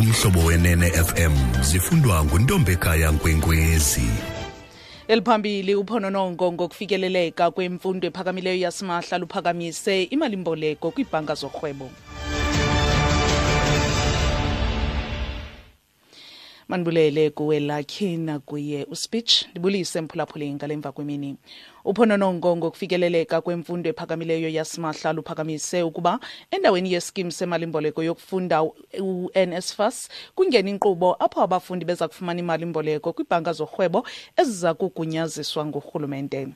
kumhlobo wenene FM zifundwa ngundombekaya Nkwenkwezi. Elphambili uphononongo ngokufikeleleka kwemfundo ephakamileyo yasimahla luphakamise imalimboleko kwibhanka zorhwebo. Manibulele kuwe lakhina kuye uspeech libulise mphulaphuli ngalemva kwemini. Uphononongo ngokufikeleleka kwemfundo ephakamileyo yasimahla luphakamise ukuba endaweni yeskimu semalimboleko yokufunda u-NSFAS kungena inkqubo apho abafundi beza kufumana imalimboleko kwibhanka zorhwebo eziza kugunyaziswa ngurhulumente.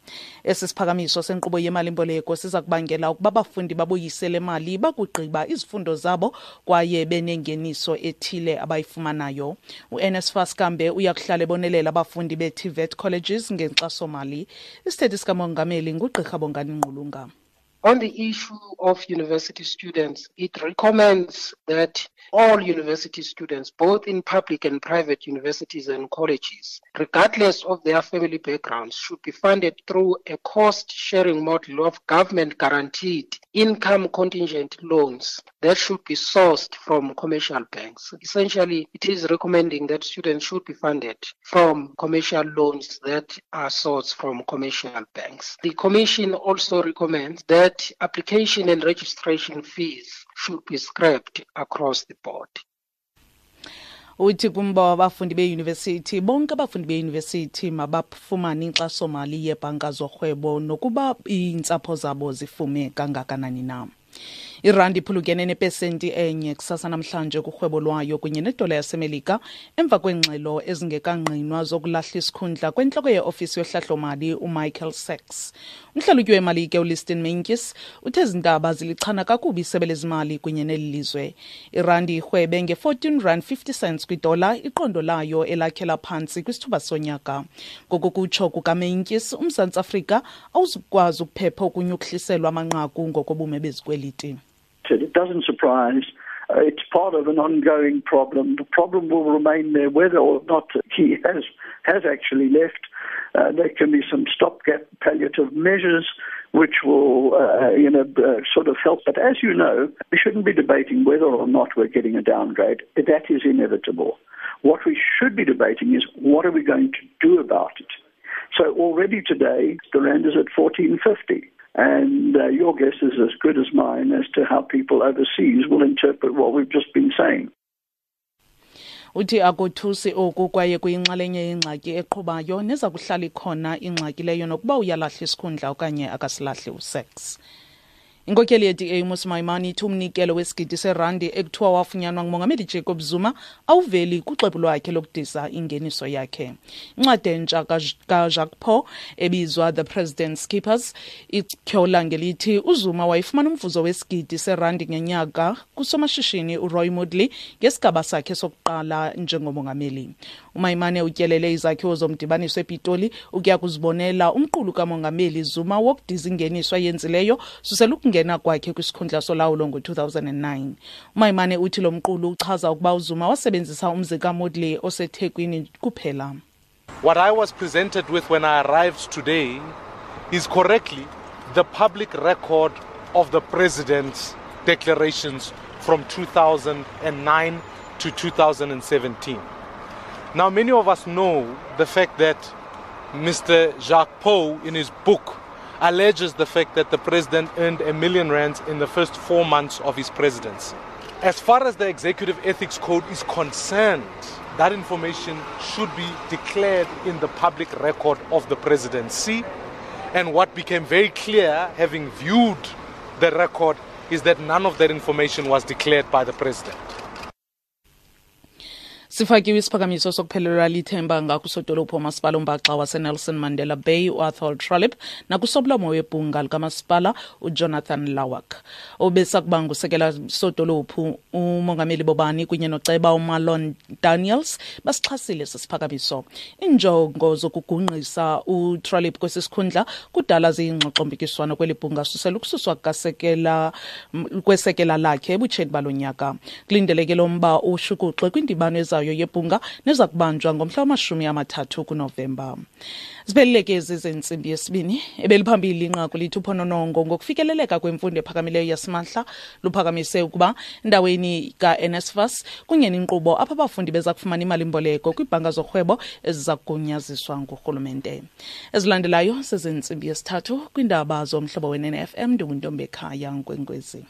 Esi siphakamiso senkqubo yemalimboleko siza kubangela ukuba abafundi babuyisele imali bakugqiba izifundo zabo kwaye benengeniso ethile abayifumanayo. U-NSFAS kambe uyakuhlala ebonelela abafundi be-TVET colleges ngenkxasomali. On the issue of university students, it recommends that all university students, both in public and private universities and colleges, regardless of their family backgrounds, should be funded through a cost-sharing model of government-guaranteed income-contingent loans that should be sourced from commercial banks. Essentially, it is recommending that students should be funded from commercial loans that are sourced from commercial banks. The Commission also recommends that application and registration fees should be scrapped across the board. Uthi kumba abafundi be-university bonke abafundi be-university mabafumane inkxasomali yebhanka zorhwebo nokuba iintsapho zabo zifume kangakanani na. Irandi iphulukene nepesenti enye kusasa namhlanje kurhwebo lwayo kunye nedola yaseMelika emva kweengxelo ezingekangqinwa zokulahla isikhundla kwentloko ye-ofisi yohlahlomali uMichael Sachs. Umhlalutyi wemali ke uListon Menkes uthe ezi ndaba zilichana kakubi isebe lezimali kunye neli lizwe. Irandi irhwebe nge-R14.50 kwidola, iqondo layo elakhela phantsi kwisithuba sonyaka. Ngokokutsho kukaMenkes, uMzantsi Afrika awuzukwazi ukuphepha okunye ukuhliselwa amanqaku ngokobume bezikweliti. It doesn't surprise. It's part of an ongoing problem. The problem will remain there whether or not he has actually left. There can be some stopgap palliative measures which will, sort of help. But as you know, we shouldn't be debating whether or not we're getting a downgrade. That is inevitable. What we should be debating is what are we going to do about it. So already today, the rand is at 14.50. And your guess is as good as mine as to how people overseas will interpret what we've just been saying. Uthi akuthusi oku kwaye kuyinxalenye yengxaki eqhubayo neza kuhlala ikhona ingxaki leyo nokuba uyalahla isikhundla okanye akasilahli uSex. Inkokheli yeDA Moses Maimane ithi umnikelo wesigidi serandi ekuthiwa wafunyanwa nguMongameli Jacob Zuma awuveli kuxwebhu lwakhe lokudisa ingeniso yakhe. Incwadi entsha kaJacques Pauw ebizwa The President's Keepers ityhola ngelithi uZuma wayifumana umvuzo wesigidi serandi ngenyaka kusomashishini uRoy Moodley ngesigaba sakhe sokuqala njengomongameli. UMaimane utyelele izakhiwo zomdibaniso ePitoli ukuya kuzibonela umqulu kaMongameli Zuma wokudiza ingeniso ayenzileyo susela ngena kwakhe kwisikhundla solawulo ngo-2009. UMaimane uthi lo mqulu uchaza ukuba uZuma wasebenzisa umzi kaModley oseThekwini kuphela. What I was presented with when I arrived today is correctly the public record of the President's declarations from 2009 to 2017. Now, many of us know the fact that Mr. Jacques Pauw, in his book, alleges the fact that the president earned R1 million in the first 4 months of his presidency. As far as the Executive Ethics Code is concerned, that information should be declared in the public record of the presidency. And what became very clear, having viewed the record, is that none of that information was declared by the president. Sifakiwe isiphakamiso sokuphelelwa lithemba ngakusodolophu omasipala ombaxa waseNelson Mandela Bay uAthol Trollip nakusoblamo webhunga likamasipala uJonathan Lawak. Obesakuba ngusekela sodolophu uMongameli Bobani kunye noceba uMalon Daniels basixhasile sesiphakamiso. Injongo zokugungqisa uTrollip kwesi sikhundla kudala ziyingxoxompikiswano kweli bhunga susela ukususwa kwesekela lakhe ebutsheni balonyaka. Kulindeleke lo mba ushukuxwe kwindibano ezayo ebanjwayo yepunga neza kubanjwa ngomhla wama-30 kuNovemba. Zibaluleke izintsimbi yesibini ebeliphambili inqaku lithi uphononongo ngokufikeleleka kwemfundo ephakamileyo yasimahla luphakamise ukuba endaweni ka-NSFAS kunye nenkqubo apha abafundi beza kufumana imalimboleko kwiibhanka zorhwebo eziza kugunyaziswa ngurhulumente. Ezilandelayo sezintsimbi yesithathu kwiindaba zomhlobo weNNFM ndinguntombekhaya Nkwenkwezi.